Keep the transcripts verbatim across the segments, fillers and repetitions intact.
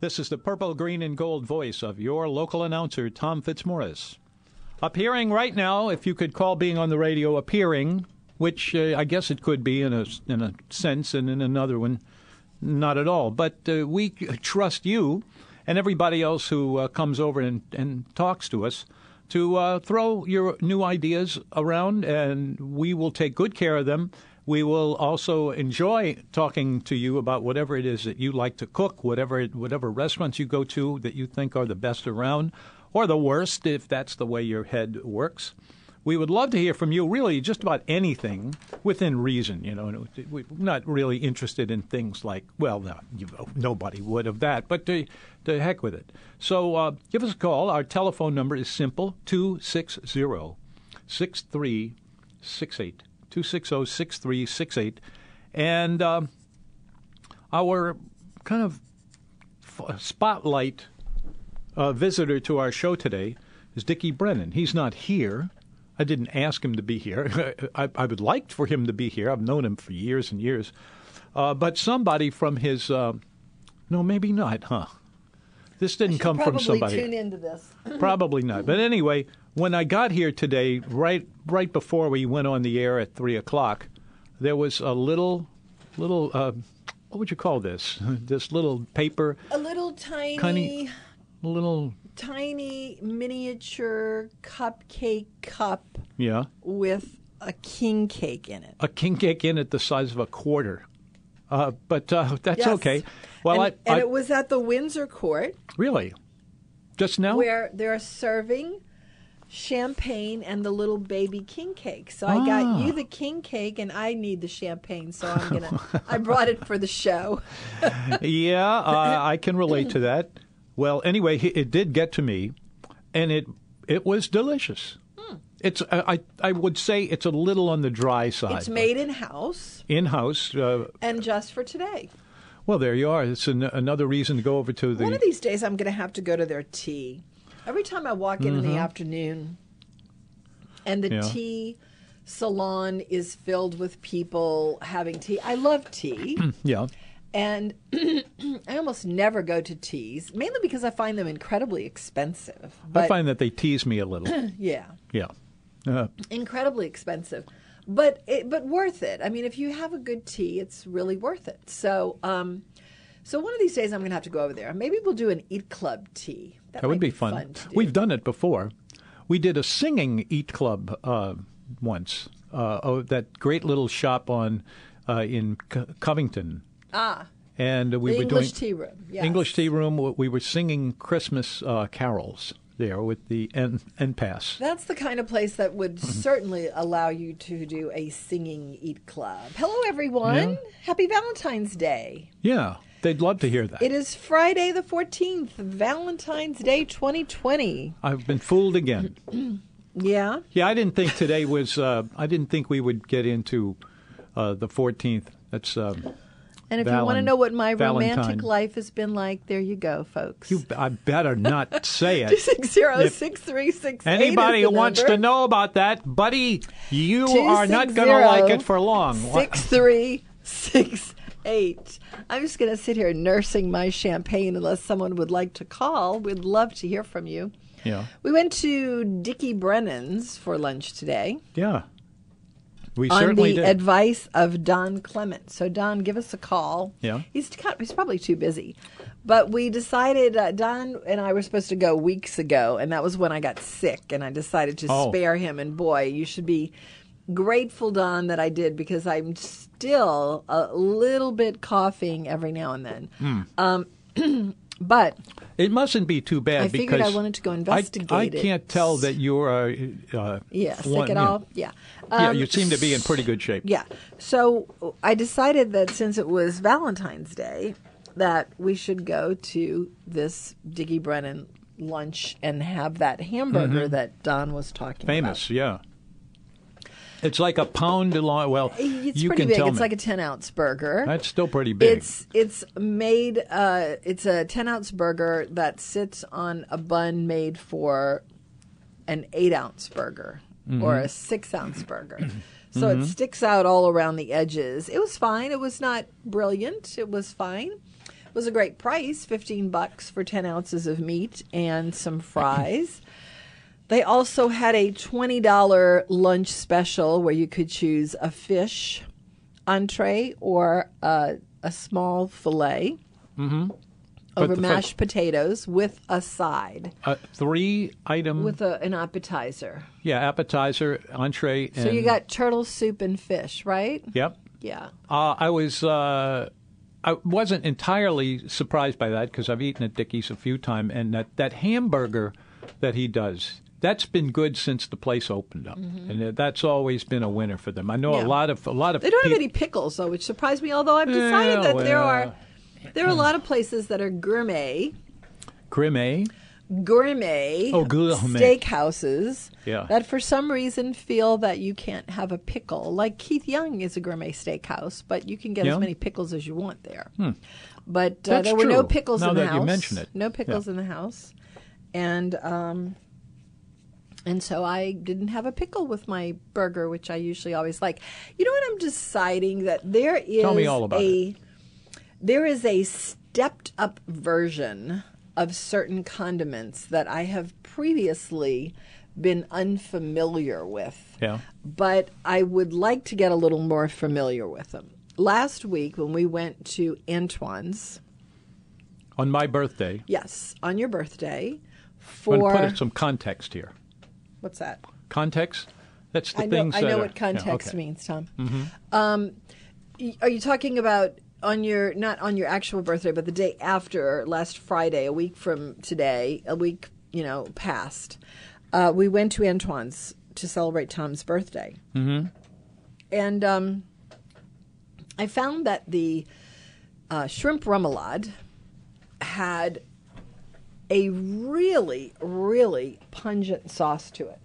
This is the purple, green, and gold voice of your local announcer, Tom Fitzmorris. Appearing right now, if you could call being on the radio appearing, which uh, I guess it could be in a, in a sense, and in another one, not at all. But uh, we trust you and everybody else who uh, comes over and, and talks to us to uh, throw your new ideas around, and we will take good care of them. We will also enjoy talking to you about whatever it is that you like to cook, whatever whatever restaurants you go to that you think are the best around, or the worst, if that's the way your head works. We would love to hear from you, really, just about anything within reason. You know, we're not really interested in things like, well, no, you know, nobody would of that, but to, to heck with it. So uh, give us a call. Our telephone number is simple, two six zero six three six eight, two six zero six three six eight. And uh, our kind of f- spotlight uh, visitor to our show today is Dickie Brennan. He's not here. I didn't ask him to be here. I, I would like for him to be here. I've known him for years and years. Uh, but somebody from his, uh, no, maybe not, huh? This didn't come from somebody. Probably tune into this. Probably not. But anyway, when I got here today, right right before we went on the air at three o'clock, there was a little, little, uh, what would you call this? This little paper. A little tiny. Cunny, little. Tiny miniature cupcake cup, yeah, with a king cake in it. A king cake in it the size of a quarter. Uh, but uh, that's yes. Okay. Well, and, I, and I, it was at the Windsor Court. Really? Just now? Where they're serving champagne and the little baby king cake. So ah. I got you the king cake, and I need the champagne. So I'm gonna. I brought it for the show. yeah, uh, I can relate to that. Well, anyway, it did get to me, and it it was delicious. Hmm. It's I I would say it's a little on the dry side. It's made in house. In house, uh, and just for today. Well, there you are. It's an, another reason to go over to the. One of these days, I'm going to have to go to their tea. Every time I walk in mm-hmm. in the afternoon, and the yeah. tea salon is filled with people having tea. I love tea. yeah. And I almost never go to teas, mainly because I find them incredibly expensive. But, I find that they tease me a little. yeah. Yeah. Uh. Incredibly expensive, but it, but worth it. I mean, if you have a good tea, it's really worth it. So um, so one of these days I'm going to have to go over there. Maybe we'll do an Eat Club tea. That, that would be fun. fun do. We've done it before. We did a singing Eat Club uh, once. Uh, oh, that great little shop on uh, in Co- Covington. Ah, and we the were English doing Tea Room. Yes. English Tea Room. We were singing Christmas uh, carols there with the N N pass. That's the kind of place that would mm-hmm. certainly allow you to do a singing eat club. Hello, everyone! Yeah. Happy Valentine's Day. Yeah, they'd love to hear that. It is Friday the fourteenth, Valentine's Day, twenty twenty. I've been fooled again. yeah. Yeah, I didn't think today was. Uh, I didn't think we would get into uh, the fourteenth. That's. Uh, And if Valen- you want to know what my Valentine. romantic life has been like, there you go, folks. You, I better not say it. two six zero six three six eight. Anybody who wants to know about that, buddy, you are not going to like it for long. six three six eight. I'm just going to sit here nursing my champagne unless someone would like to call. We'd love to hear from you. Yeah. We went to Dickie Brennan's for lunch today. Yeah. We on certainly the did. Advice of Don Clement. So, Don, give us a call. Yeah. He's he's probably too busy. But we decided, uh, Don and I were supposed to go weeks ago, and that was when I got sick, and I decided to oh. spare him. And, boy, you should be grateful, Don, that I did, because I'm still a little bit coughing every now and then. Mm. Um, but it mustn't be too bad. I figured because I wanted to go investigate I, I it. I can't tell that you're uh, uh, yeah, sick one, at all. Know. Yeah. Um, yeah, you seem to be in pretty good shape. Yeah. So I decided that since it was Valentine's Day, that we should go to this Dickie Brennan lunch and have that hamburger mm-hmm. that Don was talking Famous, about. Famous, yeah. It's like a pound long. Well, it's you pretty can big. Tell it's me. Like a ten ounce burger. That's still pretty big. It's it's made. Uh, it's a ten ounce burger that sits on a bun made for an eight ounce burger mm-hmm. or a six ounce burger. So mm-hmm. it sticks out all around the edges. It was fine. It was not brilliant. It was fine. It was a great price, fifteen bucks for ten ounces of meat and some fries. They also had a twenty dollar lunch special where you could choose a fish entree or a, a small filet mm-hmm. over mashed f- potatoes with a side. Uh, three item. With a, an appetizer. Yeah, appetizer, entree. And so you got turtle soup and fish, right? Yep. Yeah. Uh, I was... Uh, I wasn't entirely surprised by that because I've eaten at Dickie's a few times, and that, that hamburger that he does... That's been good since the place opened up, mm-hmm. and that's always been a winner for them. I know yeah. a lot of a lot of. They don't pe- have any pickles, though, which surprised me. Although I've decided yeah, that well. there are there are a lot of places that are gourmet, gourmet, gourmet, oh, gourmet. steakhouses yeah. that for some reason feel that you can't have a pickle. Like Keith Young is a gourmet steakhouse, but you can get yeah. as many pickles as you want there. Hmm. But uh, there were true. no pickles now in the house. Now that you mention it, no pickles yeah. in the house, and. Um, And so I didn't have a pickle with my burger, which I usually always like. You know what I'm deciding? That there is Tell me all about a, it. There is a stepped-up version of certain condiments that I have previously been unfamiliar with. Yeah. But I would like to get a little more familiar with them. Last week when we went to Antoine's. On my birthday. Yes, on your birthday. For I'm going to put in some context here. What's that? Context? That's the I know, things I know that are, what context yeah, okay. means, Tom. Mm-hmm. Um, are you talking about on your, not on your actual birthday, but the day after, last Friday, a week from today, a week, you know, past, uh, we went to Antoine's to celebrate Tom's birthday. Mm-hmm. And um, I found that the uh, shrimp remoulade had... a really, really pungent sauce to it.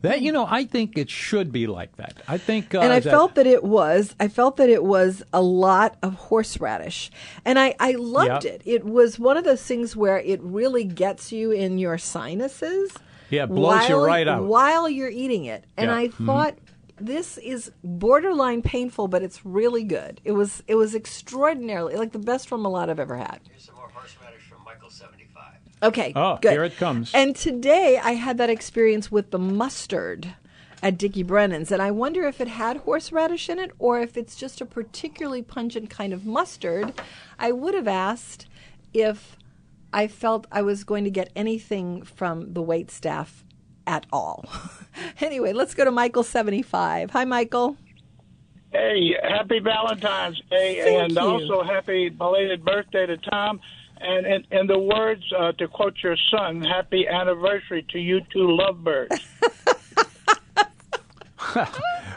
That, you know, I think it should be like that. I think... Uh, and I that felt that it was. I felt that it was a lot of horseradish. And I, I loved yep. it. It was one of those things where it really gets you in your sinuses. Yeah, it blows while, you right out. While you're eating it. And yep. I thought, mm-hmm. this is borderline painful, but it's really good. It was It was extraordinarily, like the best remoulade I've ever had. Here's some more horseradish from Michael seventy-five. Okay, oh, good. Here it comes. And today I had that experience with the mustard at Dickie Brennan's, and I wonder if it had horseradish in it or if it's just a particularly pungent kind of mustard. I would have asked if I felt I was going to get anything from the waitstaff at all. Anyway, let's go to Michael seventy-five. Hi, Michael. Hey, happy Valentine's Day. Thank and you. Also happy belated birthday to Tom. And in, in the words, uh, to quote your son, happy anniversary to you two lovebirds.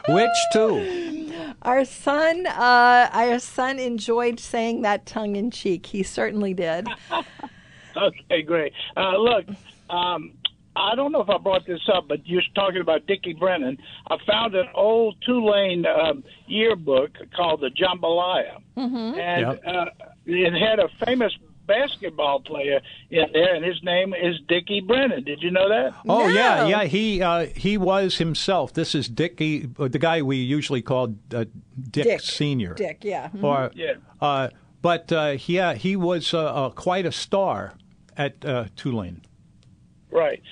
Which two? Our son, uh, our son enjoyed saying that tongue in cheek. He certainly did. Okay, great. Uh, look, um, I don't know if I brought this up, but you're talking about Dickie Brennan. I found an old Tulane uh, yearbook called The Jambalaya. Mm-hmm. And yep. uh, it had a famous basketball player in there, and his name is Dickie Brennan. Did you know that? Oh no. yeah, yeah. He uh, he was himself. This is Dickie, the guy we usually call uh, Dick, Dick Senior. Dick, yeah. Mm-hmm. Or yeah. Uh, but uh, yeah, he was uh, uh, quite a star at uh, Tulane. Right.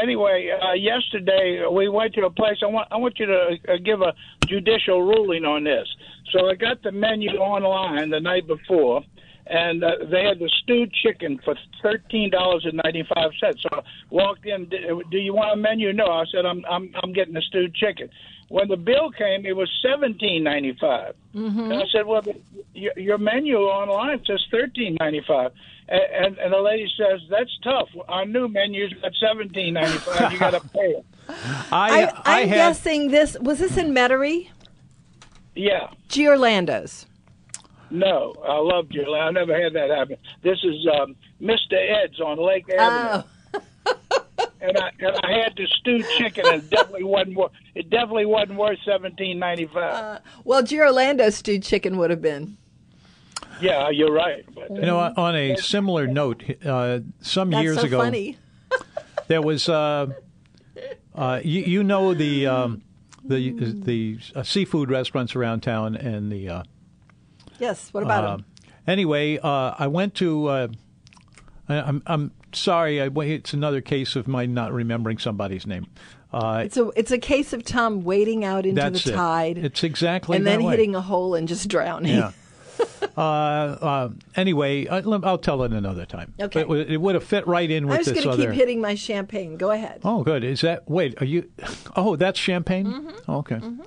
Anyway, uh, yesterday we went to a place. I want I want you to uh, give a judicial ruling on this. So I got the menu online the night before. And uh, they had the stewed chicken for thirteen dollars and ninety-five cents. So I walked in, do you want a menu? No, I said, I'm I'm, I'm getting the stewed chicken. When the bill came, it was seventeen ninety-five. Mm-hmm. And I said, well, the, your, your menu online says thirteen ninety-five. And, and, and the lady says, that's tough. Our new menu's at seventeen ninety-five. You got to pay it. I, I, I'm I had... guessing this, was this in Metairie? Yeah. Giorlando's. No, I love Giorlando's. I never had that happen. This is um, Mister Ed's on Lake Avenue. Oh. And I and I had the stewed chicken, and it definitely wasn't worth. It definitely wasn't worth seventeen ninety five. Uh, well, Giorlando's stewed chicken would have been. Yeah, you're right. But, uh, you know, on a similar note, uh, some that's years so ago, funny. There was uh, uh, you, you know the um, the the uh, seafood restaurants around town and the uh, yes. What about uh, them? Anyway, uh, I went to. Uh, I, I'm. I'm Sorry, I, it's another case of my not remembering somebody's name. Uh, it's a it's a case of Tom wading out into the tide. It. It's exactly and that then way. Hitting a hole and just drowning. Yeah. uh, uh, anyway, I, I'll tell it another time. Okay. It, it would have fit right in with this other. I was going to keep hitting my champagne. Go ahead. Oh, good. Is that wait? Are you? Oh, that's champagne. Mm-hmm. Oh, okay. Mm-hmm.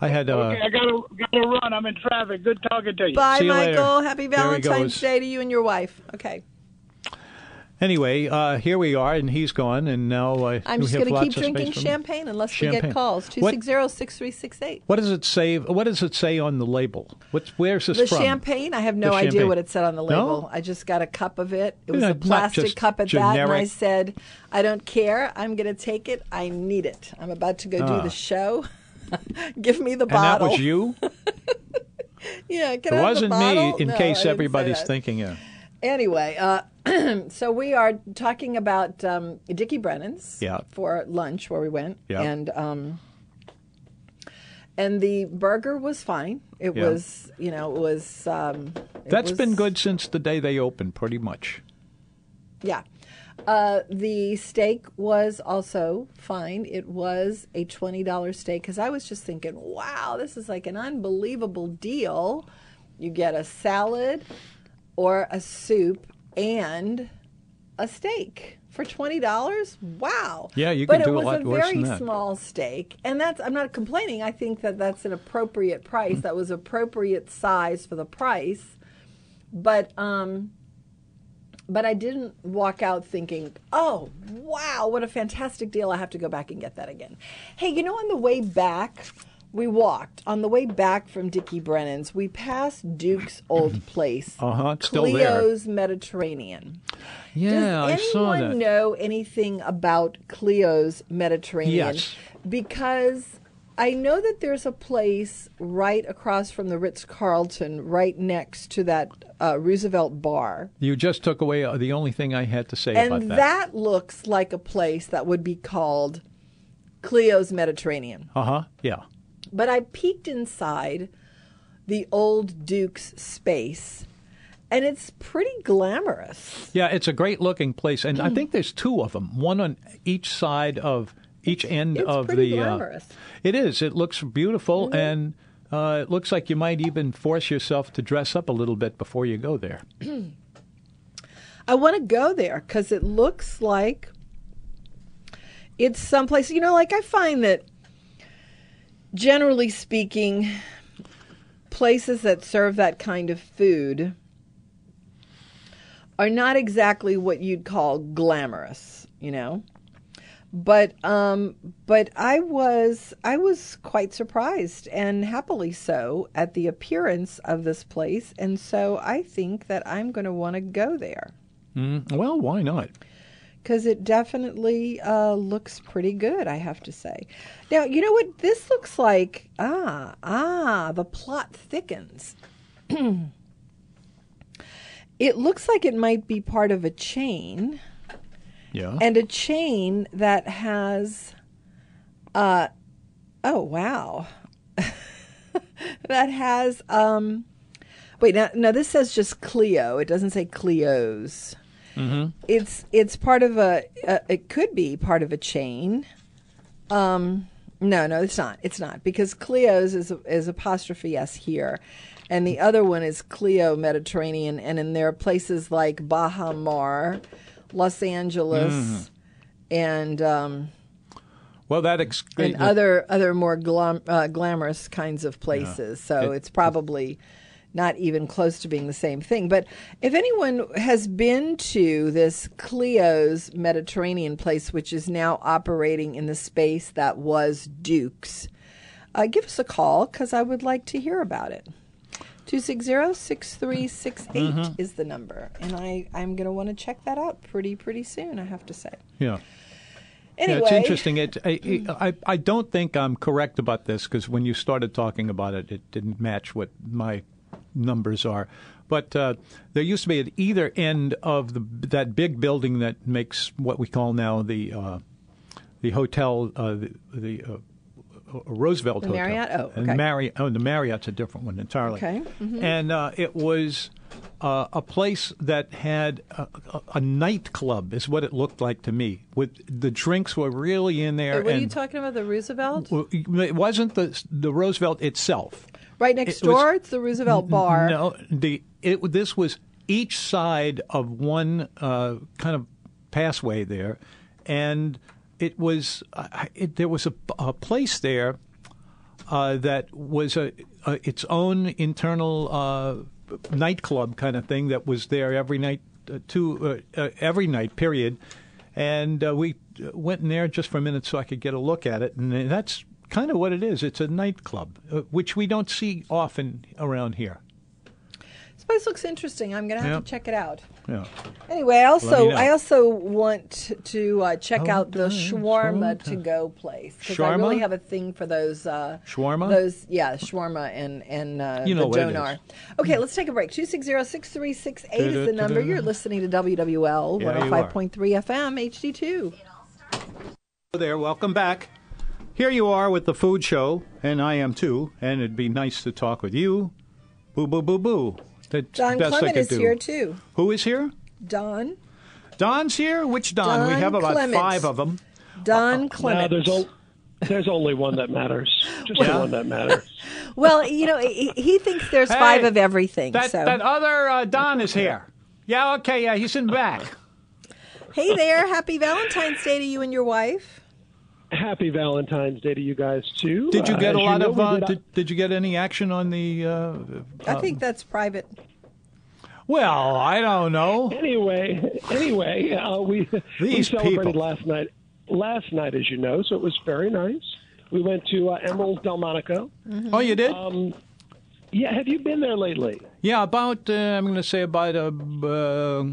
I had. Uh, okay, I gotta gotta run. I'm in traffic. Good talking to you. Bye, See Michael. You later. Happy Valentine's Day to you and your wife. Okay. Anyway, uh, here we are, and he's gone, and now uh, I'm just going to keep drinking champagne unless champagne. we get calls. two six zero, six three six eight. What does it say? What does it say on the label? What's where's this the from? The champagne? I have no the idea champagne. what it said on the label. No? I just got a cup of it. It was no, a plastic cup at generic. that, and I said, "I don't care. I'm going to take it. I need it. I'm about to go ah. do the show. Give me the bottle." And that was you. Yeah, can it I wasn't have the bottle? me. In no, case everybody's thinking, yeah. Anyway, uh, so we are talking about um, Dickie Brennan's yeah. for lunch where we went, yeah. and um, and the burger was fine. It yeah. was, you know, it was. Um, it That's was, been good since the day they opened, pretty much. Yeah, uh, the steak was also fine. It was a twenty dollar steak because I was just thinking, wow, this is like an unbelievable deal. You get a salad. Or a soup and a steak for twenty dollars? Wow! Yeah, you can but do a lot worse than that. But it was a very small steak, and that's—I'm not complaining. I think that that's an appropriate price. Mm-hmm. That was appropriate size for the price. But, um, but I didn't walk out thinking, "Oh, wow, what a fantastic deal! I have to go back and get that again." Hey, you know, on the way back. We walked. On the way back from Dickie Brennan's, we passed Duke's old place, uh-huh, it's still Cleo's there. Mediterranean. Yeah, I saw that. Does anyone know anything about Cleo's Mediterranean? Yes. Because I know that there's a place right across from the Ritz-Carlton, right next to that uh, Roosevelt Bar. You just took away the only thing I had to say and about that. And that looks like a place that would be called Cleo's Mediterranean. Uh-huh, yeah. But I peeked inside the old Duke's space, and it's pretty glamorous. Yeah, it's a great-looking place, and I think there's two of them, one on each side of each end it's of the— It's pretty glamorous. Uh, it is. It looks beautiful, mm-hmm. and uh, it looks like you might even force yourself to dress up a little bit before you go there. I want to go there because it looks like it's someplace, you know, like I find that— Generally speaking, places that serve that kind of food are not exactly what you'd call glamorous, you know. But um, but I was I was quite surprised and happily so at the appearance of this place, and so I think that I'm going to want to go there. Mm, well, why not? Because it definitely uh, looks pretty good, I have to say. Now, you know what this looks like? Ah, ah, the plot thickens. It looks like it might be part of a chain. Yeah. And a chain that has, uh, oh, wow. that has, um, wait, now, now this says just Cleo. It doesn't say Cleo's. Mm-hmm. It's it's part of a, a it could be part of a chain, um, no no it's not it's not because Cleo's is is apostrophe s here, and the other one is Cleo Mediterranean, and in there are places like Baja Mar, Los Angeles, mm. and um, well that ex- and other other more glam, uh, glamorous kinds of places. Yeah. So it, it's probably. Not even close to being the same thing. But if anyone has been to this Cleo's Mediterranean place, which is now operating in the space that was Duke's, uh, give us a call because I would like to hear about it. two six zero, six three six eight mm-hmm. is the number. And I, I'm going to want to check that out pretty, pretty soon, I have to say. Yeah. Anyway. Yeah, it's interesting. It, it, I, I don't think I'm correct about this because when you started talking about it, it didn't match what my numbers are. But uh, there used to be at either end of the, that big building that makes what we call now the uh, the hotel, uh, the, the uh, Roosevelt the Hotel. Marriott? Oh, okay. Marriott. Oh, the Marriott's a different one entirely. Okay. Mm-hmm. And uh, it was uh, a place that had a, a, a nightclub is what it looked like to me. With the drinks were really in there. Wait, what and are you talking about, the Roosevelt? It wasn't the, the Roosevelt itself. Right next it door? Was, it's the Roosevelt Bar. No. the it. This was each side of one uh, kind of passway there. And... It was uh, it, there was a, a place there uh, that was a, a its own internal uh, nightclub kind of thing that was there every night, uh, to uh, uh, every night period, and uh, we went in there just for a minute so I could get a look at it, and that's kind of what it is. It's a nightclub, uh, which we don't see often around here. This looks interesting. I'm going to have yep. to check it out. Yeah. Anyway, I also I also want to uh, check oh, out the shawarma to go place because I really have a thing for those uh, shawarma. Those yeah, shawarma and and uh, you know the donar. Okay, yeah. Let's take a break. two six zero, six three six eight is the number. You're listening to W W L one oh five point three F M H D two. Hello there. Welcome back. Here you are with the food show, and I am too. And it'd be nice to talk with you. Boo boo boo boo. Don Clement is do. here, too. Who is here? Don. Don's here? Which Don? Don we have about Clement. five of them. Don uh, Clement. No, there's, o- there's only one that matters. Just well, the one that matters. Well, you know, he, he thinks there's hey, five of everything. That, so. that other uh, Don is here. Yeah, okay, yeah, he's in back. Hey there. Happy Valentine's Day to you and your wife. Happy Valentine's Day to you guys too. Did you get uh, a lot of? Uh, did, did you get any action on the? Uh, I um, think that's private. Well, I don't know. Anyway, anyway, uh, we we celebrated people. last night. Last night, as you know, so it was very nice. We went to uh, Emeril's Delmonico. Mm-hmm. Oh, you did? Um, yeah. Have you been there lately? Yeah, about uh, I'm going to say about uh, uh,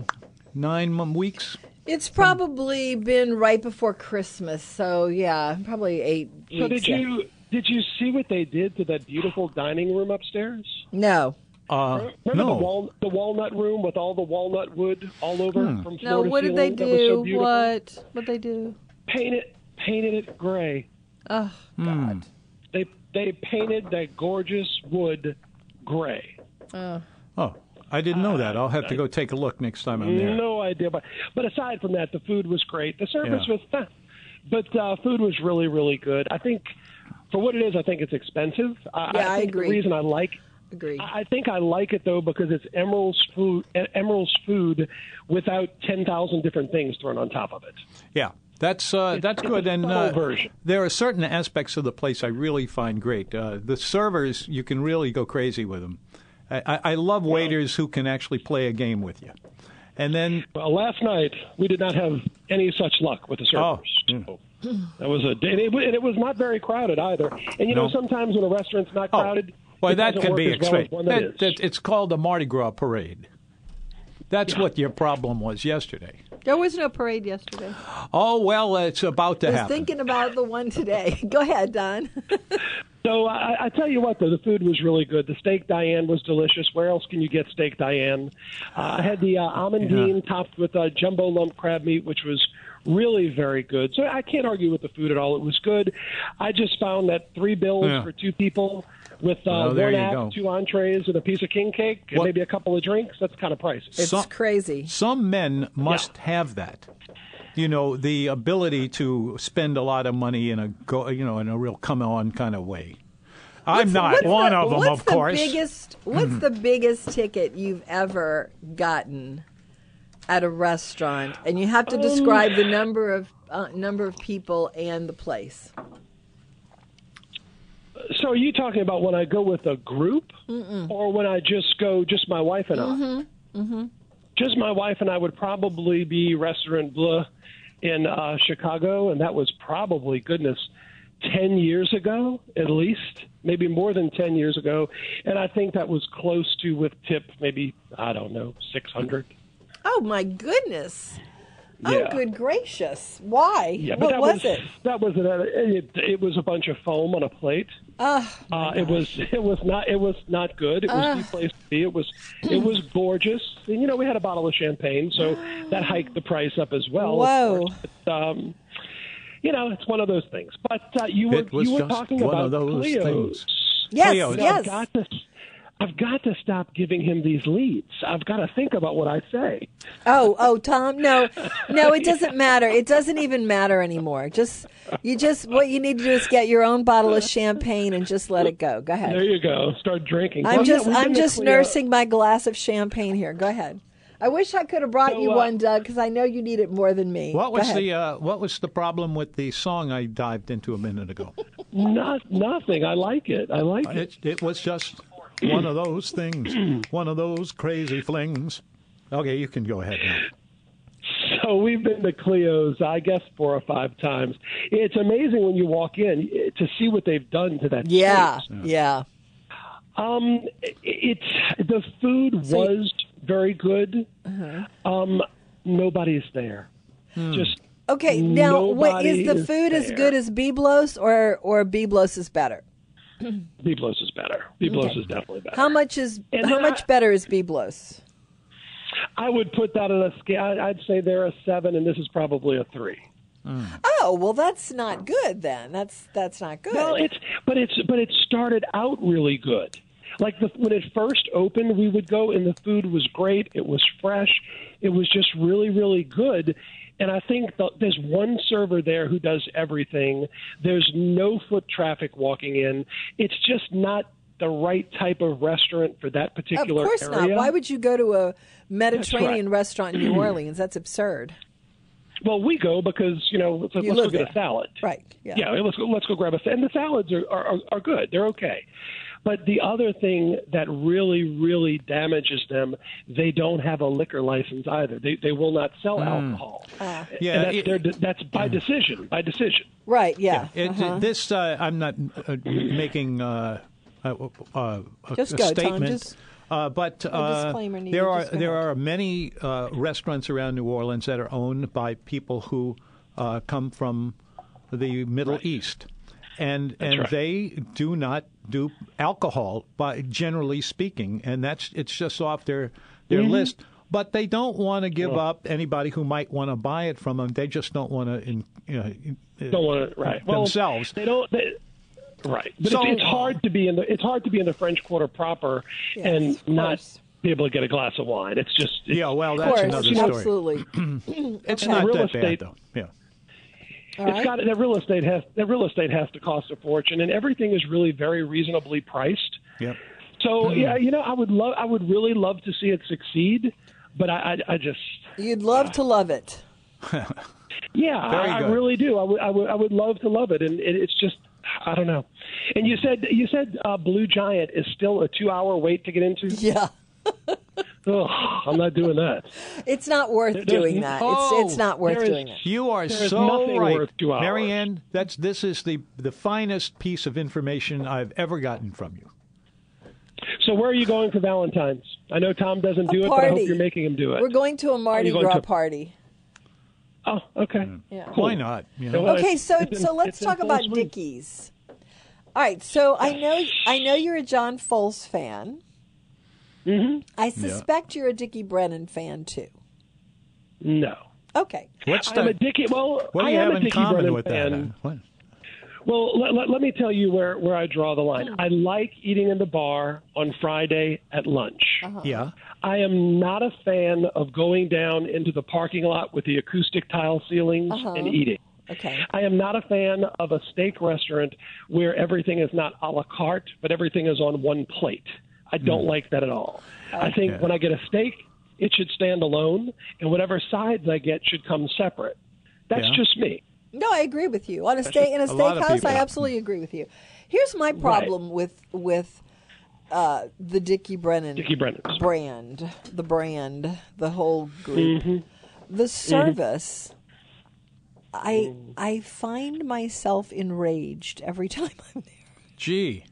nine weeks. It's probably been right before Christmas, so yeah, probably eight weeks. So did you did you see what they did to that beautiful dining room upstairs? No. Uh, Remember no. The, wal- the walnut room with all the walnut wood all over hmm. from floor no, to what ceiling? Did they do? So what what they do? Painted painted it gray. Oh God! Mm. They they painted that gorgeous wood gray. Oh. Oh. I didn't know that. I'll have to go take a look next time I'm there. No idea. But, but aside from that, the food was great. The service yeah. was fun. But uh, food was really, really good. I think, for what it is, I think it's expensive. I, yeah, I, I agree. The reason I like Agreed. I think I like it, though, because it's Emeril's food, Emeril's food without ten thousand different things thrown on top of it. Yeah, that's uh, that's it's, good. It's and uh, there are certain aspects of the place I really find great. Uh, the servers, you can really go crazy with them. I, I love waiters who can actually play a game with you. And then, well, last night we did not have any such luck with the servers. Oh, yeah. So that was a day, and it, and it was not very crowded either. And you no. know, sometimes when a restaurant's not oh. crowded, well, that can be explained. Well that, that it's called a Mardi Gras parade. That's yeah. what your problem was yesterday. There was no parade yesterday. Oh, well, it's about to I was happen. Thinking about the one today. Go ahead, Don. So I, I tell you what, though, the food was really good. The steak Diane was delicious. Where else can you get steak Diane? Uh, I had the uh, amandine yeah. topped with uh, jumbo lump crab meat, which was really very good. So I can't argue with the food at all. It was good. I just found that three bills yeah. for two people with uh, oh, one app, two entrees, and a piece of king cake, and what? maybe a couple of drinks, that's kind of pricey. It's some, crazy. Some men must yeah. have that. You know, the ability to spend a lot of money in a go, you know, in a real come on kind of way. I'm what's, not what's one the, of them, of the course. Biggest, what's mm. the biggest ticket you've ever gotten at a restaurant? And you have to describe um, the number of uh, number of people and the place. So are you talking about when I go with a group Mm-mm. or when I just go just my wife and mm-hmm. I? Mm-hmm. Just my wife and I would probably be Restaurant Bleu in uh, Chicago, and that was probably, goodness, ten years ago at least. maybe more than ten years ago, and I think that was close to, with tip, maybe, I don't know, six hundred. Oh, my goodness. Yeah. Oh, good gracious. Why? Yeah, what was, was it? That was it, it was a bunch of foam on a plate. Oh, uh, it was it was not it was not good. It was uh. the place to be. It was it was gorgeous. And, you know, we had a bottle of champagne, so oh. that hiked the price up as well. Whoa. But, um, you know, it's one of those things. But uh, you were you were talking about Cleo's. Yes, Cleo's. yes. I've got to, I've got to stop giving him these leads. I've got to think about what I say. Oh, oh, Tom, no, no, it doesn't matter. It doesn't even matter anymore. Just you, just what you need to do is get your own bottle of champagne and just let it go. Go ahead. There you go. Start drinking. I'm well, just, yeah, I'm just nursing up my glass of champagne here. Go ahead. I wish I could have brought so, you uh, one, Doug, because I know you need it more than me. What was the uh, What was the problem with the song I dived into a minute ago? Not nothing. I like it. I like it. It, it was just one of those things, one of those crazy flings. Okay, you can go ahead now. So we've been to Cleo's, I guess, four or five times. It's amazing when you walk in to see what they've done to that yeah, place. Yeah, yeah. Um, it's the food so was you, very good. Uh-huh. Um, nobody's there. Hmm. Just okay. Now, what, is the food is as good as Biblos, or or Biblos is better? Biblos is better. Biblos okay. is definitely better. How much is and how much I, better is Biblos? I would put that on a scale. I'd say they're a seven, and this is probably a three. Mm. Oh, well, that's not good then. That's that's not good. Well, it's but it's but it started out really good. Like the, when it first opened, we would go, and the food was great. It was fresh. It was just really, really good. And I think the, there's one server there who does everything. There's no foot traffic walking in. It's just not the right type of restaurant for that particular area. Of course area. not. Why would you go to a Mediterranean right. restaurant in New Orleans? That's absurd. Well, we go because, you know, let's, you let's go there. get a salad. Right. Yeah. yeah, let's go Let's go grab a salad. And the salads are, are, are good. They're okay. But the other thing that really, really damages them, they don't have a liquor license either. They they will not sell mm. alcohol. Uh, yeah, that's, it, that's by decision. By decision. Right. Yeah. yeah. It, uh-huh. This uh, I'm not uh, making uh, uh, uh, a, just a go, statement, just, uh, but uh, there are there are many uh, restaurants around New Orleans that are owned by people who uh, come from the Middle right. East. And that's and right. they do not do alcohol, by generally speaking, and that's it's just off their their mm-hmm. list. But they don't want to give well, up anybody who might want to buy it from them. They just don't want to, in, you know, don't want to right themselves. Well, they don't. They, right, but so, it's, it's hard to be in the it's hard to be in the French Quarter proper yes, and not be able to get a glass of wine. It's just it's, yeah. Well, that's course, another story. Absolutely, it's okay. not real that estate, bad though. Yeah. All it's right. got that real estate has that real estate has to cost a fortune, and everything is really very reasonably priced. Yep. So mm-hmm. yeah, you know, I would love, I would really love to see it succeed, but I, I, I just you'd love uh, to love it. yeah, I, I really do. I would, I would, I would love to love it, and it, it's just I don't know. And you said you said uh, Blue Giant is still a two-hour wait to get into. Yeah. Oh, I'm not doing that. It's not worth there, doing that. Oh, it's, it's not worth is, doing it. You are there so right, Marianne. That's this is the the finest piece of information I've ever gotten from you. So where are you going for Valentine's? I know Tom doesn't do a it, party. But I hope you're making him do it. We're going to a Mardi Gras to... party. Oh, okay. Yeah. Cool. Why not? You know? Okay, so in, so let's talk about swing. Dickie's. All right. So I know I know you're a John Foles fan. Mm-hmm. I suspect yeah. you're a Dickie Brennan fan too. No. Okay. What's the, I'm a Dickie. Well, what do you I am have a in common Brennan with fan. that? What? Well, let, let, let me tell you where, where I draw the line. Mm. I like eating in the bar on Friday at lunch. Uh-huh. Yeah. I am not a fan of going down into the parking lot with the acoustic tile ceilings uh-huh. and eating. Okay. I am not a fan of a steak restaurant where everything is not a la carte, but everything is on one plate. I don't mm. like that at all. I think yeah. when I get a steak, it should stand alone, and whatever sides I get should come separate. That's yeah. just me. No, I agree with you. On a steak in a steakhouse, I absolutely agree with you. Here's my problem right. with with uh, the Dickie Brennan Dickie Brennan's. brand, the brand, the whole group, mm-hmm. the service. Mm-hmm. I I find myself enraged every time I'm there. Gee.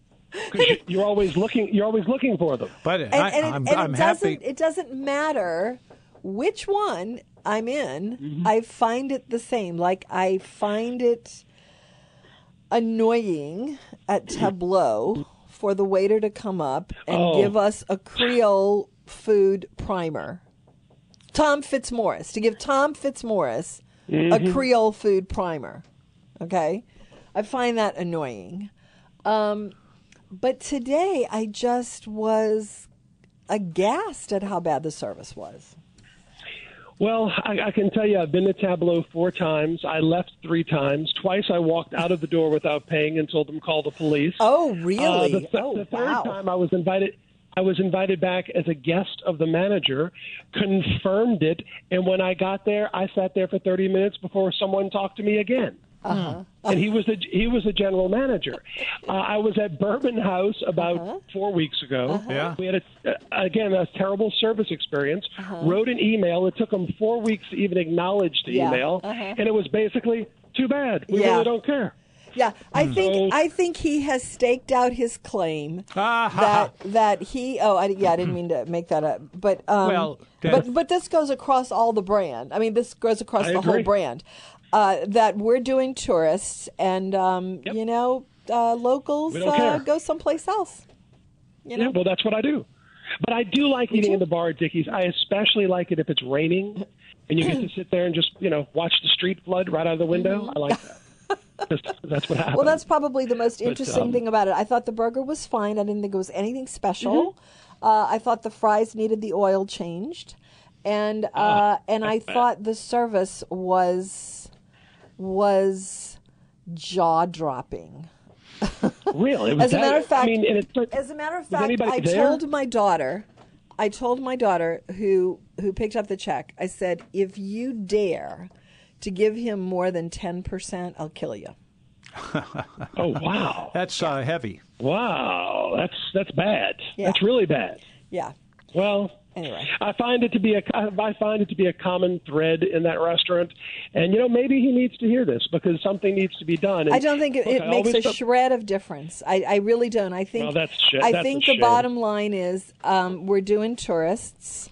Because you're always looking. You're always looking for them. But and, I, and I'm, and I'm it happy. Doesn't, it doesn't matter which one I'm in. Mm-hmm. I find it the same. Like I find it annoying at Tableau for the waiter to come up and oh. give us a Creole food primer. Tom Fitzmorris to give Tom Fitzmorris mm-hmm. a Creole food primer. Okay, I find that annoying. Um, but today I just was aghast at how bad the service was. Well, I, I can tell you I've been to Tableau four times. I left three times. Twice I walked out of the door without paying and told them to call the police. Oh, really? Uh, the, th- oh, the third wow. time I was invited... I was invited back as a guest of the manager, confirmed it, and when I got there, I sat there for thirty minutes before someone talked to me again. Uh-huh. And he was the he was the general manager. Uh, I was at Bourbon House about uh-huh. four weeks ago. Uh-huh. Yeah. We had a, again a terrible service experience. Uh-huh. Wrote an email. It took them four weeks to even acknowledge the yeah. email, uh-huh. and it was basically too bad. We yeah. really don't care. Yeah, I think I think he has staked out his claim that that he. Oh, I, yeah, I didn't mean to make that up, but um, well, but but this goes across all the brand. I mean, this goes across I the agree. whole brand. Uh, that we're doing tourists, and um, yep. you know, uh, locals uh, go someplace else. You know, yeah, well, that's what I do. But I do like eating in the bar at Dickie's. I especially like it if it's raining, and you get to sit there and just you know watch the street flood right out of the window. Mm-hmm. I like that. That's what happened. Well, that's probably the most interesting but, um, thing about it. I thought the burger was fine. I didn't think it was anything special. Mm-hmm. Uh, I thought the fries needed the oil changed, and uh, uh, and I thought the service was was jaw dropping. Really? As a matter of fact, I mean, and it took, as a matter of fact, I there? told my daughter, I told my daughter who who picked up the check. I said, if you dare to give him more than ten percent, I'll kill you. Oh, wow. That's uh, heavy. Wow. That's that's bad. Yeah. That's really bad. Yeah. Well, anyway, I find it to be a I find it to be a common thread in that restaurant. And you know, maybe he needs to hear this because something needs to be done. And I don't think it, look, it makes a th- shred of difference. I, I really don't. I think well, that's sh- I that's think the shame. Bottom line is um, we're doing tourists.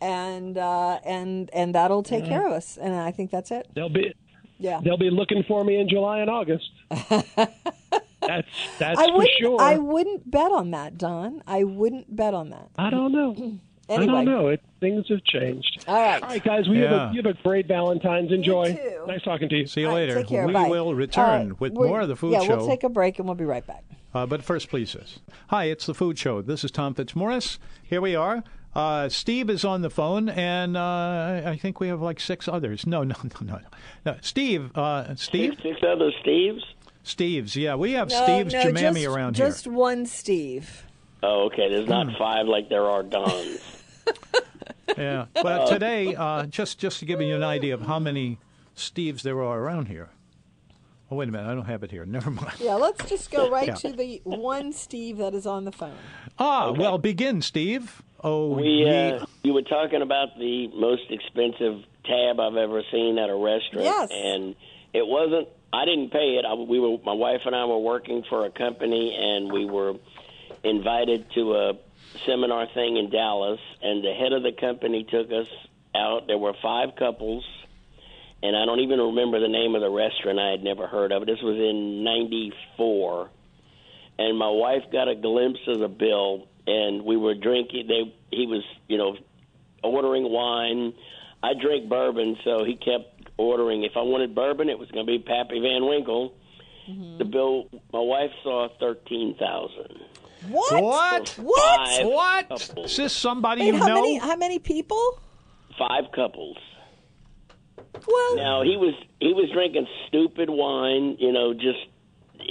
And uh, and and that'll take yeah. care of us, and I think that's it. They'll be, yeah. They'll be looking for me in July and August. that's that's I for sure. I wouldn't bet on that, Don. I wouldn't bet on that. I don't know. Anyway. I don't know. It, things have changed. All right, all right, guys. We yeah. have a, you have a great Valentine's. Enjoy. You too. Nice talking to you. See you all later. Right, take care. We Bye. will return uh, with more of the food yeah, show. Yeah, we'll take a break and we'll be right back. Uh, but first, please, sis. Hi, it's the food show. This is Tom Fitzmorris. Here we are. Uh, Steve is on the phone, and uh, I think we have like six others. No, no, no, no, no. Steve, uh, Steve, six, six other Steves. Steves, yeah, we have no, Steves no, Jamami around here. Just one Steve. Oh, okay. There's not mm. five like there are Dons. Yeah, but today, uh, just just to give you an idea of how many Steves there are around here. Oh, wait a minute. I don't have it here. Never mind. Yeah, let's just go right yeah. to the one Steve that is on the phone. Ah, okay. Well, begin, Steve. Oh, we, uh, you were talking about the most expensive tab I've ever seen at a restaurant. Yes. And it wasn't, I didn't pay it. I, we were, my wife and I were working for a company, and we were invited to a seminar thing in Dallas, and the head of the company took us out. There were five couples, and I don't even remember the name of the restaurant. I had never heard of it. This was in ninety-four, and my wife got a glimpse of the bill. And we were drinking. They, he was, you know, ordering wine. I drink bourbon, so he kept ordering. If I wanted bourbon, it was going to be Pappy Van Winkle. Mm-hmm. The bill, my wife saw thirteen thousand dollars. What? What? What? What? Couples. Is this somebody Wait, you how know? Many, how many people? Five couples. Well, now he was he was drinking stupid wine. You know, just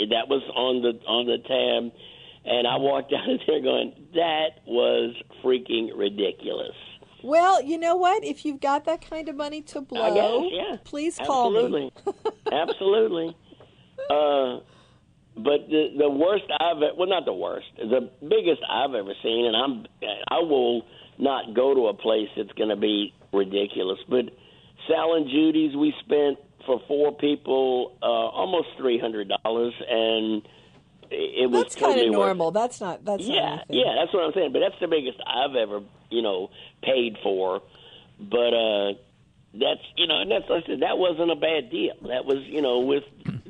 that was on the on the tab. And I walked out of there going, that was freaking ridiculous. Well, you know what? If you've got that kind of money to blow, guess, yeah. please call Absolutely. me. Absolutely. Uh, but the, the worst I've – well, not the worst. The biggest I've ever seen, and I'm, I will not go to a place that's going to be ridiculous. But Sal and Judy's, we spent for four people uh, almost three hundred dollars, and – it was that's totally kind of normal. Worth it. That's not. That's yeah, not yeah. That's what I'm saying. But that's the biggest I've ever, you know, paid for. But uh, that's you know, and that's like I said, that wasn't a bad deal. That was you know with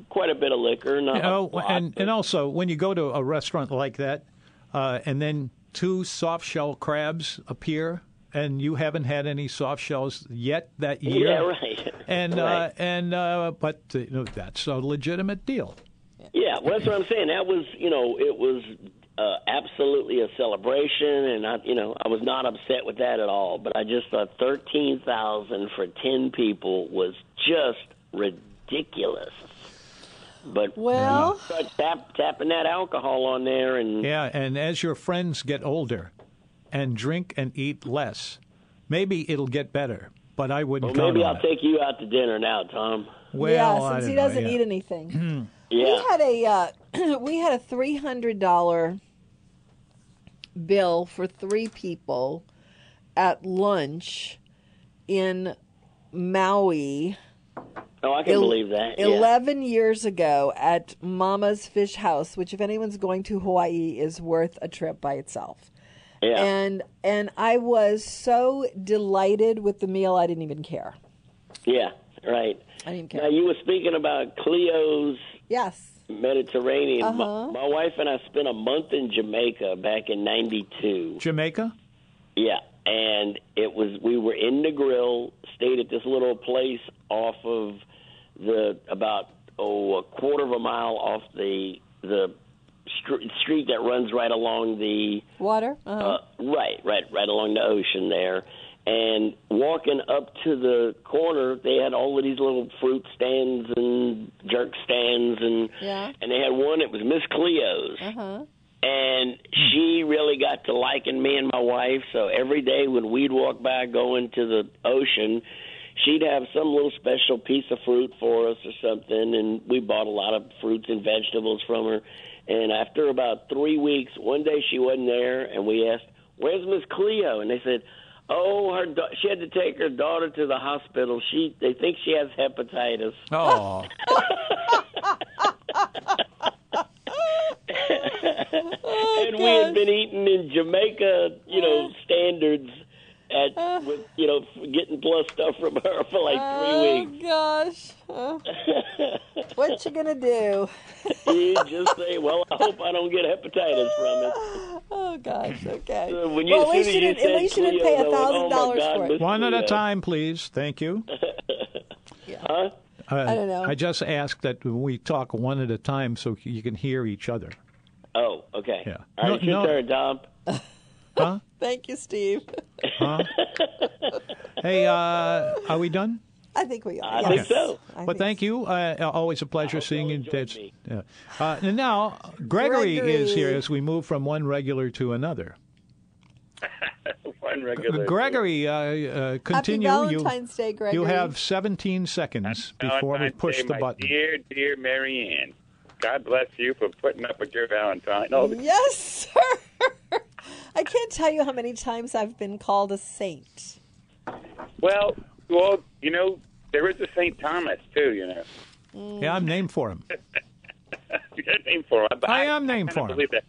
quite a bit of liquor. Not you know, a lot, and but... and also when you go to a restaurant like that, uh, and then two soft shell crabs appear. And you haven't had any soft shells yet that year. Yeah, right. And right. Uh, and uh, but you know, that's a legitimate deal. Yeah, well, that's what I'm saying. That was you know it was uh, absolutely a celebration, and I you know I was not upset with that at all. But I just thought thirteen thousand for ten people was just ridiculous. But well, you start tap, tapping that alcohol on there, and yeah, and as your friends get older. And drink and eat less. Maybe it'll get better, but I wouldn't. Well, maybe I'll it. take you out to dinner now, Tom. Well, yeah, since he doesn't know, yeah. eat anything. Yeah. We had a uh, we had a three hundred dollar bill for three people at lunch in Maui. Oh, I can El- believe that. Yeah. Eleven years ago at Mama's Fish House, which, if anyone's going to Hawaii, is worth a trip by itself. Yeah. And and I was so delighted with the meal, I didn't even care. Yeah, right. I didn't care. Now, you were speaking about Cleo's yes. Mediterranean. Uh-huh. My, my wife and I spent a month in Jamaica back in ninety-two. Jamaica? Yeah, and it was we were in Negril, stayed at this little place off of the, about, oh, a quarter of a mile off the the street that runs right along the water, uh-huh. uh, right, right, right along the ocean there, and walking up to the corner, they had all of these little fruit stands and jerk stands, and yeah. and they had one that was Miss Cleo's, uh-huh. and she really got to liking me and my wife. So every day when we'd walk by going to the ocean, she'd have some little special piece of fruit for us or something, and we bought a lot of fruits and vegetables from her. And after about three weeks, one day she wasn't there, and we asked, "Where's Miss Cleo?" And they said, "Oh, her da- she had to take her daughter to the hospital. She they think she has hepatitis." Oh. oh and gosh. We had been eating in Jamaica, you know, standards at uh, with you know getting plus stuff from her for like three weeks. Oh gosh. Oh. What you gonna do? You just say, well, I hope I don't get hepatitis from it. Oh gosh, okay. So when you well, at least you didn't, at least you didn't pay a thousand dollars for it. One at a time, please. Thank you. yeah. Huh? Uh, I don't know. I just ask that we talk one at a time so you can hear each other. Oh, okay. Yeah. All right, no, your no. turn, Tom. Huh? Thank you, Steve. Huh? Hey, uh, are we done? I think we are. I yes. think so. I well, think thank so. you. Uh, always a pleasure seeing you. Me. Yeah. Uh, and now, Gregory, Gregory is here as we move from one regular to another. one regular. Gregory, uh, uh, continue. Happy Valentine's you, Day, Gregory. You have seventeen seconds Happy before Valentine's we push Day, the my button. Dear, dear Marianne, God bless you for putting up with your Valentine. Oh, yes, sir. I can't tell you how many times I've been called a saint. Well, well, you know, there is a Saint Thomas, too, you know. Mm. Yeah, I'm named for him. You're named for him. I, I am named I for him. That.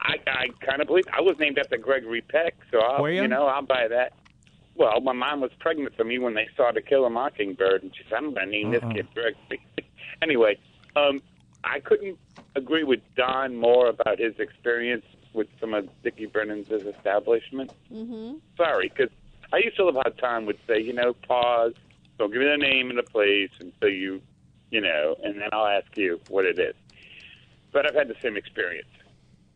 I, I kind of believe I was named after Gregory Peck, so, I'll, you know, I'll buy that. Well, my mom was pregnant for me when they saw To Kill a Mockingbird, and she said, I'm going to name uh-uh. this kid Gregory. Anyway, um, I couldn't agree with Don more about his experience with some of Dickie Brennan's establishment. Mm-hmm. Sorry, because I used to love how Tom would say, you know, pause, so give me the name and the place, and so you, you know, and then I'll ask you what it is. But I've had the same experience,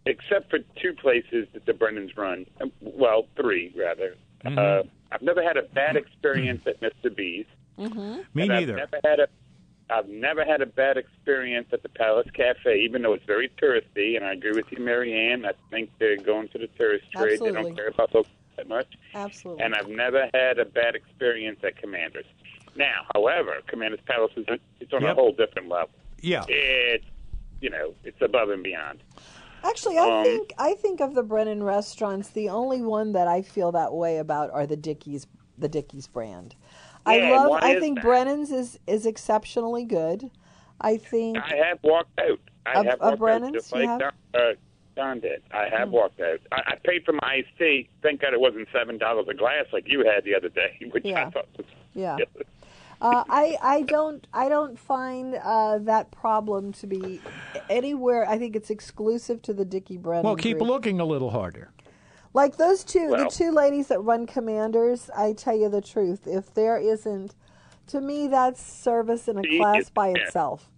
except for two places that the Brennan's run, well, three, rather. Mm-hmm. Uh, I've never had a bad experience mm-hmm. at Mister B's. Mm-hmm. Me neither. I've never had a I've never had a bad experience at the Palace Cafe, even though it's very touristy, and I agree with you, Marianne. I think they're going to the tourist trade. Absolutely. They don't care about folks that much. Absolutely. And I've never had a bad experience at Commander's. Now, however, Commander's Palace is it's on yep. a whole different level. Yeah. It's, you know, it's above and beyond. Actually, I um, think I think of the Brennan restaurants, the only one that I feel that way about are the Dickie's, the Dickie's brand. Yeah, I love. I think that? Brennan's is, is exceptionally good. I think I have walked out. I of, have walked Brennan's, out just like have? Don, uh, Don did. I have mm. walked out. I, I paid for my iced tea. Thank God it wasn't seven dollars a glass like you had the other day, which yeah. I thought was yeah. Uh, I I don't I don't find uh, that problem to be anywhere. I think it's exclusive to the Dickie Brennan. Well, keep group. looking a little harder. Like those two, well. the two ladies that run Commander's. I tell you the truth, if there isn't, to me that's service in a tea class by bad. itself.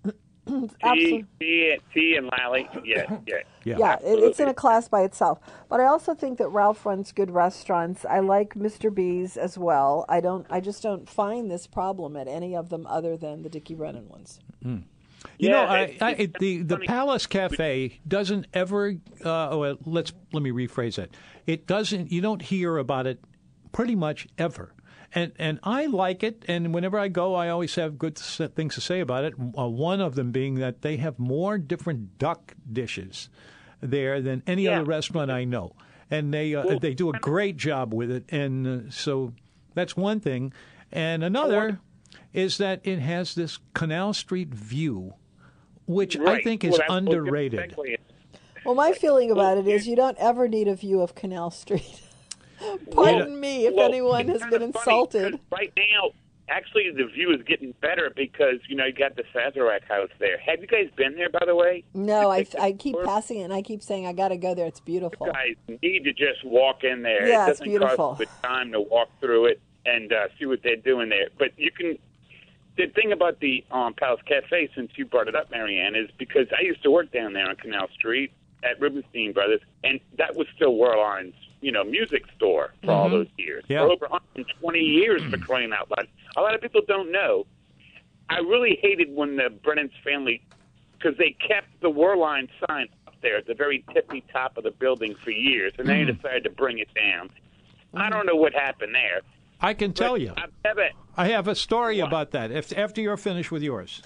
Tea, tea, tea and Lally, yeah, yeah, yeah. yeah it, it's in a class by itself. But I also think that Ralph runs good restaurants. I like Mister B's as well. I don't. I just don't find this problem at any of them other than the Dickie Brennan ones. Mm. You yeah, know, I, I, it, the the Palace Cafe doesn't ever. Uh, oh, let's let me rephrase it. It doesn't. You don't hear about it pretty much ever. And and I like it, and whenever I go, I always have good things to say about it, uh, one of them being that they have more different duck dishes there than any yeah. other restaurant I know. And they uh, cool. they do a great job with it, and uh, so that's one thing. And another is that it has this Canal Street view, which right. I think is well, underrated. Well, my feeling about it is you don't ever need a view of Canal Street. Pardon well, me if well, anyone has been insulted. Right now, actually, the view is getting better because, you know, you got the Sazerac house there. Have you guys been there, by the way? No, I, I keep passing it, and I keep saying, I got to go there. It's beautiful. You guys need to just walk in there. Yeah, it's beautiful. It doesn't cost the time to walk through it and uh, see what they're doing there. But you can – the thing about the um, Palace Cafe, since you brought it up, Marianne, is because I used to work down there on Canal Street at Rubenstein Brothers, and that was still Werlein's. You know, music store for mm-hmm. all those years. Yeah. For over one hundred twenty years, for crying out loud. A lot of people don't know. I really hated when the Brennan's family, because they kept the Werlein sign up there at the very tippy top of the building for years, and mm. they decided to bring it down. Mm. I don't know what happened there. I can tell you. I've never, I have a story what? about that, if, after you're finished with yours.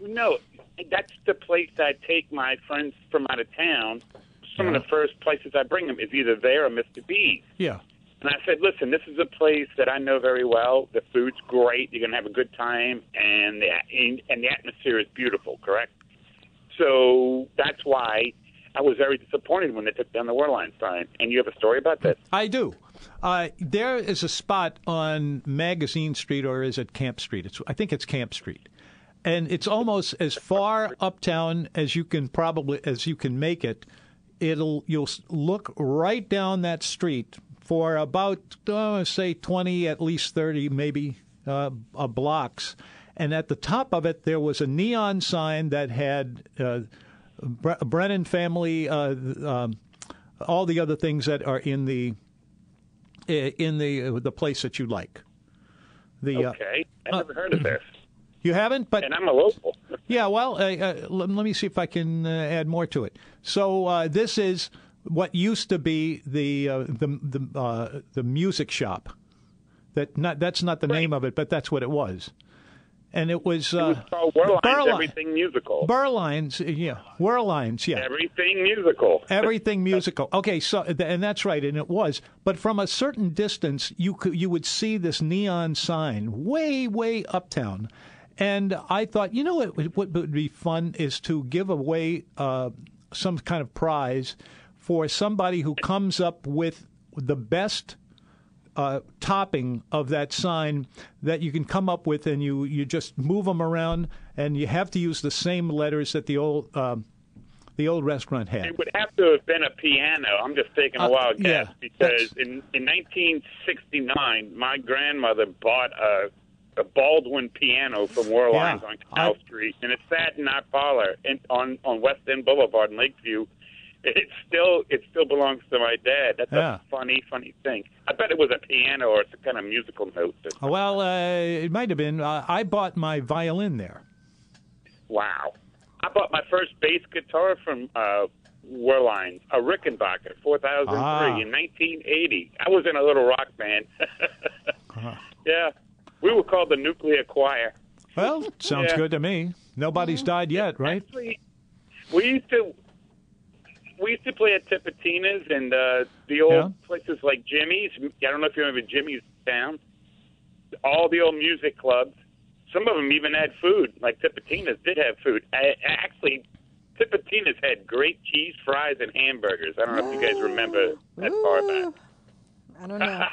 No, that's the place I take my friends from out of town. Some of the first places I bring them is either there or Mister B's. Yeah. And I said, listen, this is a place that I know very well. The food's great. You're going to have a good time. And the, and the atmosphere is beautiful, correct? So that's why I was very disappointed when they took down the Werlein sign. And you have a story about that? I do. Uh, there is a spot on Magazine Street, or is it Camp Street? It's, I think it's Camp Street. And it's almost as far uptown as you can probably as you can make it. It'll you'll look right down that street for about oh, say twenty, at least thirty, maybe uh, uh, blocks, and at the top of it there was a neon sign that had uh, Bre- Brennan family, uh, um, all the other things that are in the in the uh, the place that you like. The, okay, uh, I never uh, heard of this. You haven't, but and I'm a local. Yeah, well, uh, uh, let, let me see if I can uh, add more to it. So uh, this is what used to be the uh, the the, uh, the music shop. That not that's not the right. name of it, but that's what it was. And it was, uh, it was called Werlein's, everything musical. Werlein's, yeah, Werlein's, yeah. Everything musical. Everything musical. Okay, so and that's right, and it was. But from a certain distance, you could you would see this neon sign way way uptown. And I thought, you know, what would be fun is to give away uh, some kind of prize for somebody who comes up with the best uh, topping of that sign that you can come up with, and you, you just move them around, and you have to use the same letters that the old uh, the old restaurant had. It would have to have been a piano. I'm just taking a uh, wild guess yeah, because in, in nineteen sixty-nine, my grandmother bought a. a Baldwin piano from Werlein's yeah, on Canal I, Street, and it's sat in our parlor in, on on West End Boulevard in Lakeview. It still it still belongs to my dad. That's yeah. a funny funny thing. I bet it was a piano or some kind of musical note. Well, uh, it might have been. Uh, I bought my violin there. Wow! I bought my first bass guitar from uh, Werlein's, a Rickenbacker four thousand three ah. in nineteen eighty. I was in a little rock band. uh-huh. Yeah. We were called the Nuclear Choir. Well, sounds yeah. good to me. Nobody's mm-hmm. died yet, right? Actually, we used to we used to play at Tipitina's and uh, the old yeah. places like Jimmy's. I don't know if you remember Jimmy's down. All the old music clubs. Some of them even had food, like Tipitina's did have food. I, actually, Tipitina's had great cheese, fries, and hamburgers. I don't know Ooh. If you guys remember that Ooh. Far back. I don't know.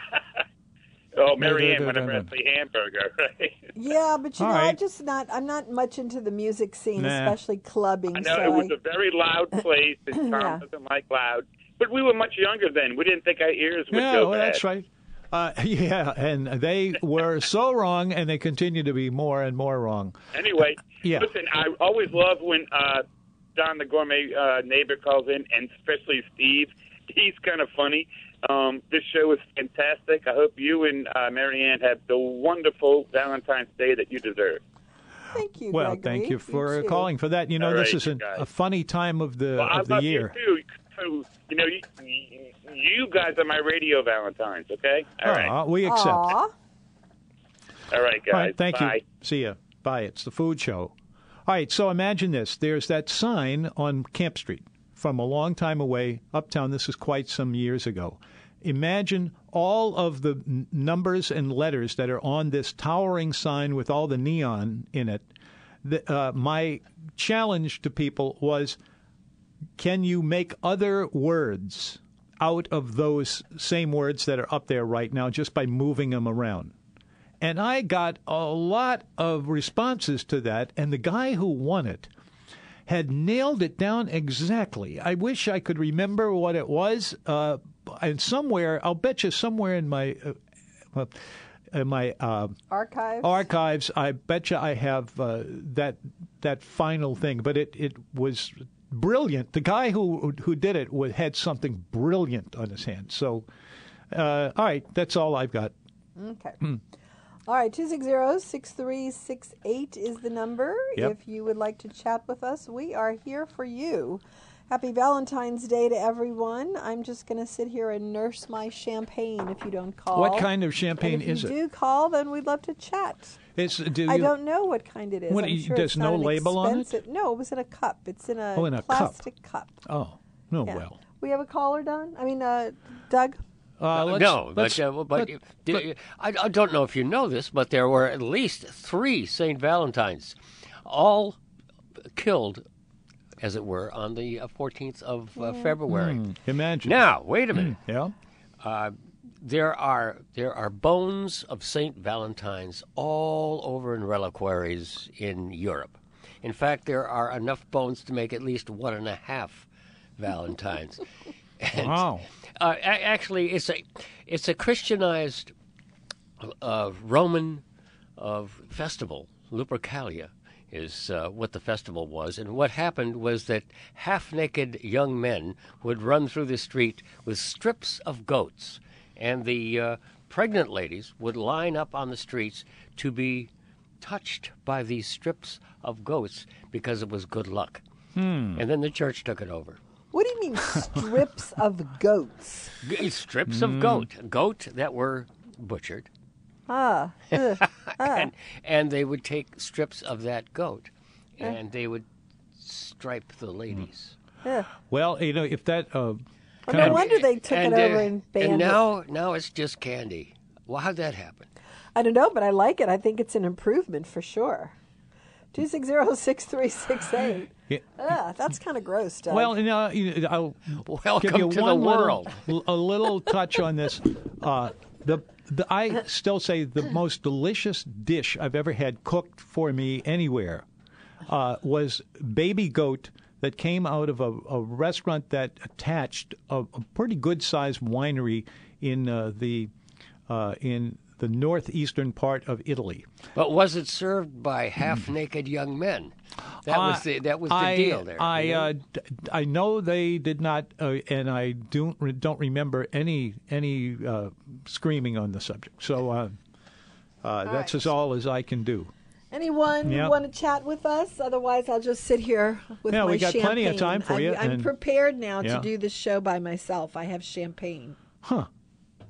Oh, Mary Ann, whenever I say hamburger, right? Yeah, but you All know, right. I'm just not, I'm not much into the music scene, nah. especially clubbing. I know, so it was I... a very loud place, and Tom yeah. doesn't like loud. But we were much younger then. We didn't think our ears would yeah, go well, bad. Yeah, that's right. Uh, yeah, and they were so wrong, and they continue to be more and more wrong. Anyway, uh, yeah. listen, I always love when uh, Don the Gourmet uh, Neighbor calls in, and especially Steve. He's kind of funny. Um, this show is fantastic. I hope you and uh, Marianne have the wonderful Valentine's Day that you deserve. Thank you, Well, Gregory. Thank you for you calling for that. You know, All this right, is an, a funny time of the, well, of the year. I love you, too. You know, you, you guys are my radio Valentines, okay? All Aww, right. We accept. Aww. All right, guys. All right, thank Bye. You. See ya. Bye. It's the food show. All right, so imagine this. There's that sign on Camp Street from a long time away, uptown. This is quite some years ago. Imagine all of the n- numbers and letters that are on this towering sign with all the neon in it. The, uh, my challenge to people was, can you make other words out of those same words that are up there right now just by moving them around? And I got a lot of responses to that, and the guy who won it had nailed it down exactly. I wish I could remember what it was. Uh, and somewhere, I'll bet you somewhere in my uh, in my uh, archives. archives, I bet you I have uh, that that final thing. But it, it was brilliant. The guy who who did it had something brilliant on his hand. So, uh, all right, that's all I've got. Okay. Mm. All right, two six zero, six three six eight is the number. Yep. If you would like to chat with us, we are here for you. Happy Valentine's Day to everyone. I'm just going to sit here and nurse my champagne if you don't call. What kind of champagne is it? If you do call, then we'd love to chat. It's, do you, I don't know what kind it is. What, I'm sure there's it's not no an label on it? No, it was in a cup. It's in a, oh, in a plastic cup. cup. Oh, no, yeah. well. We have a caller, Don? I mean, uh, Doug? Uh, let's, no, let's, but, uh, but, but, did, but I, I don't know if you know this, but there were at least three Saint Valentines, all killed, as it were, on the fourteenth of uh, February. Mm, imagine. Now, wait a minute. Mm, yeah. Uh, there are there are bones of Saint Valentines all over in reliquaries in Europe. In fact, there are enough bones to make at least one and a half Valentines. And, wow. Uh, actually, it's a it's a Christianized uh, Roman uh, festival. Lupercalia is uh, what the festival was. And what happened was that half-naked young men would run through the street with strips of goats. And the uh, pregnant ladies would line up on the streets to be touched by these strips of goats because it was good luck. Hmm. And then the church took it over. What do you mean strips of goats? G- strips mm. of goat. Goat that were butchered. Ah. Uh, and, and they would take strips of that goat, and uh. they would stripe the ladies. Uh. Well, you know, if that... Uh, well, no of, wonder they took and, it over uh, and banned and now, it. And now it's just candy. Well, how'd that happen? I don't know, but I like it. I think it's an improvement for sure. two six zero, six three six eight. Yeah. Ah, that's kind of gross, Doug. Well, you know, I'll Welcome give you to one the world. Little, a little touch on this. Uh, the, the I still say the most delicious dish I've ever had cooked for me anywhere uh, was baby goat that came out of a, a restaurant that attached a, a pretty good-sized winery in uh, the uh, in. the northeastern part of Italy. But was it served by half-naked young men? That uh, was the that was the I, deal there. I you know? Uh, d- I know they did not, uh, and I don't re- don't remember any any uh, screaming on the subject. So uh, uh, that's right. as all as I can do. Anyone yep. want to chat with us? Otherwise, I'll just sit here with yeah, my champagne. Yeah, we got champagne. Plenty of time for I'm, you. I'm and, prepared now yeah. to do this show by myself. I have champagne. Huh.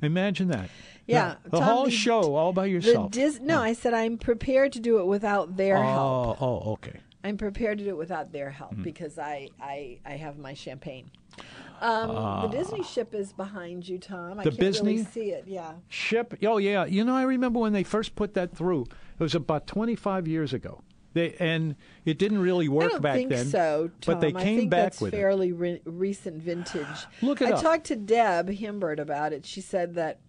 Imagine that. Yeah, the Tom, whole the, show all by yourself. Dis- no, oh. I said I'm prepared to do it without their oh, help. Oh, okay. I'm prepared to do it without their help mm. because I, I, I have my champagne. Um, uh, the Disney ship is behind you, Tom. I the can't Disney really see it. Yeah. Ship. Oh, yeah. You know, I remember when they first put that through. It was about twenty-five years ago. They, and it didn't really work I don't back think then. So, Tom. But they came I think back that's with fairly it. Re- recent vintage. Look it I up. talked to Deb Himbert about it. She said that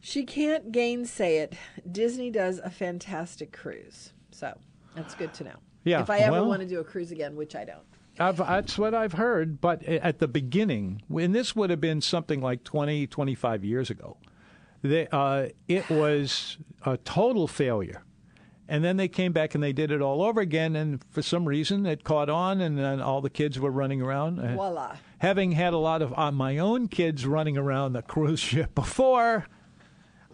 she can't gainsay it. Disney does a fantastic cruise, so that's good to know. Yeah. If I ever well, want to do a cruise again, which I don't. I've, that's what I've heard. But at the beginning, and this would have been something like twenty, twenty-five years ago, they, uh, it was a total failure. And then they came back and they did it all over again, and for some reason it caught on, and then all the kids were running around. Voila. Having had a lot of uh, my own kids running around the cruise ship before,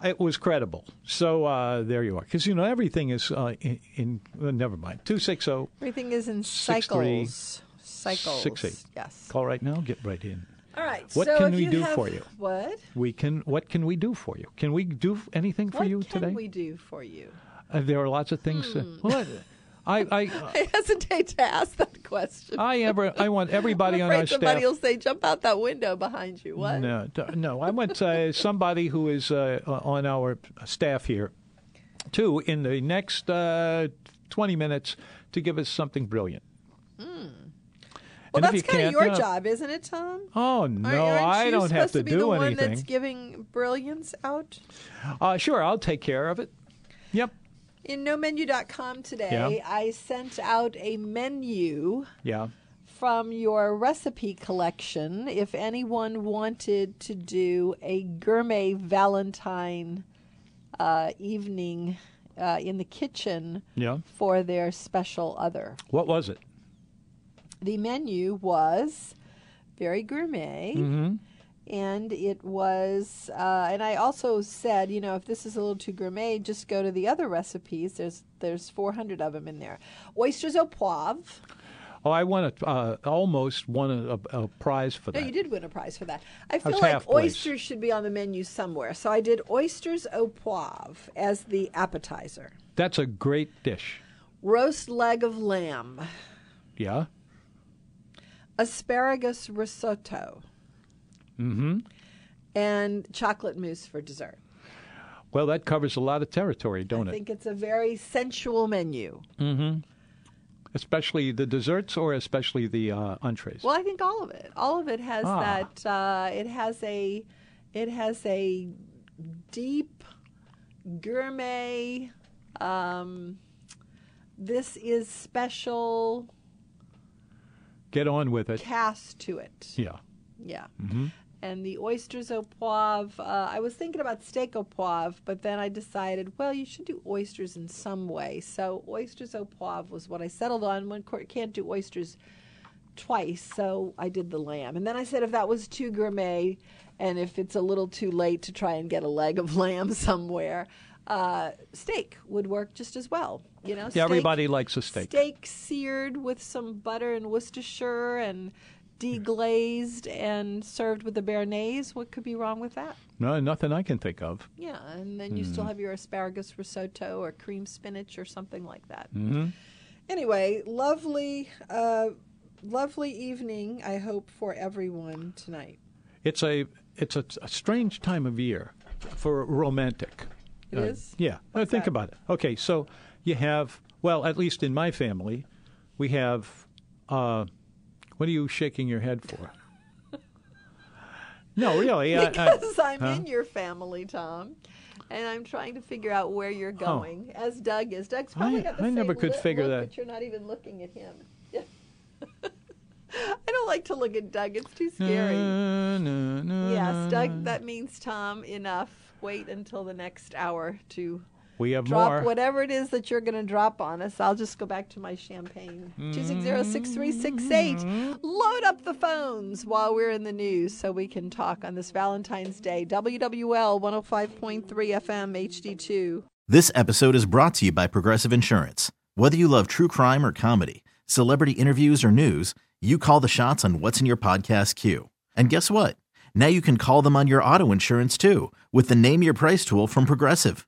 it was credible. So uh, there you are. Because, you know, everything is uh, in, in uh, – never mind. two six zero Everything is in cycles. Cycles. six eight Yes. Call right now. Get right in. All right. What so can we do have, for you? What? We can. What can we do for you? Can we do anything for what you today? What can we do for you? Uh, there are lots of things. Hmm. To, well, I, I, uh, I hesitate to ask that question. I ever, I want everybody on our staff. Somebody will say, "Jump out that window behind you." What? No, no. I want uh, somebody who is uh, on our staff here, too, in the next uh, twenty minutes to give us something brilliant. Hmm. Well, and that's kind of your no. job, isn't it, Tom? Oh, no, Aren't I don't have to, to do anything. Are you supposed to be the one that's giving brilliance out? Uh, sure, I'll take care of it. Yep. In no menu dot com today, yeah. I sent out a menu yeah. from your recipe collection if anyone wanted to do a gourmet Valentine uh, evening uh, in the kitchen yeah. for their special other. What was it? The menu was very gourmet. Mm-hmm. And it was, uh, and I also said, you know, if this is a little too gourmet, just go to the other recipes. There's there's four hundred of them in there. Oysters au poivre. Oh, I won a, uh, almost won a, a, a prize for that. No, you did win a prize for that. I feel like oysters should be on the menu somewhere. So I did oysters au poivre as the appetizer. That's a great dish. Roast leg of lamb. Yeah. Asparagus risotto. Mm-hmm. And chocolate mousse for dessert. Well, that covers a lot of territory, don't I it? I think it's a very sensual menu. Mm-hmm. Especially the desserts or especially the uh, entrees? Well, I think all of it. All of it has ah. that, uh, it has a, it has a deep gourmet, um, this is special. Get on with it. Cast to it. Yeah. Yeah. Mm-hmm. And the oysters au poivre, uh, I was thinking about steak au poivre, but then I decided, well, you should do oysters in some way. So oysters au poivre was what I settled on. One court can't do oysters twice, so I did the lamb. And then I said if that was too gourmet and if it's a little too late to try and get a leg of lamb somewhere, uh, steak would work just as well. You know, yeah, steak, everybody likes a steak. Steak seared with some butter and Worcestershire and deglazed and served with a béarnaise. What could be wrong with that? No, nothing I can think of. Yeah, and then you mm. still have your asparagus risotto or cream spinach or something like that. Mm-hmm. Anyway, lovely, uh, lovely evening. I hope for everyone tonight. It's a it's a, a strange time of year for romantic. It uh, is. Yeah, uh, think that? about it. Okay, so you have well, at least in my family, we have. Uh, What are you shaking your head for? No, really. Because I, I, I'm huh? in your family, Tom, and I'm trying to figure out where you're going, oh. as Doug is. Doug's probably I, got the I same never could li- figure look, that. But you're not even looking at him. I don't like to look at Doug. It's too scary. No, no, no, yes, Doug, that means, Tom, enough. Wait until the next hour to... We have drop more. Whatever it is that you're going to drop on us. I'll just go back to my champagne. two six zero, six three six eight Load up the phones while we're in the news so we can talk on this Valentine's Day. W W L one oh five point three F M H D two. This episode is brought to you by Progressive Insurance. Whether you love true crime or comedy, celebrity interviews or news, you call the shots on what's in your podcast queue. And guess what? Now you can call them on your auto insurance too with the Name Your Price tool from Progressive.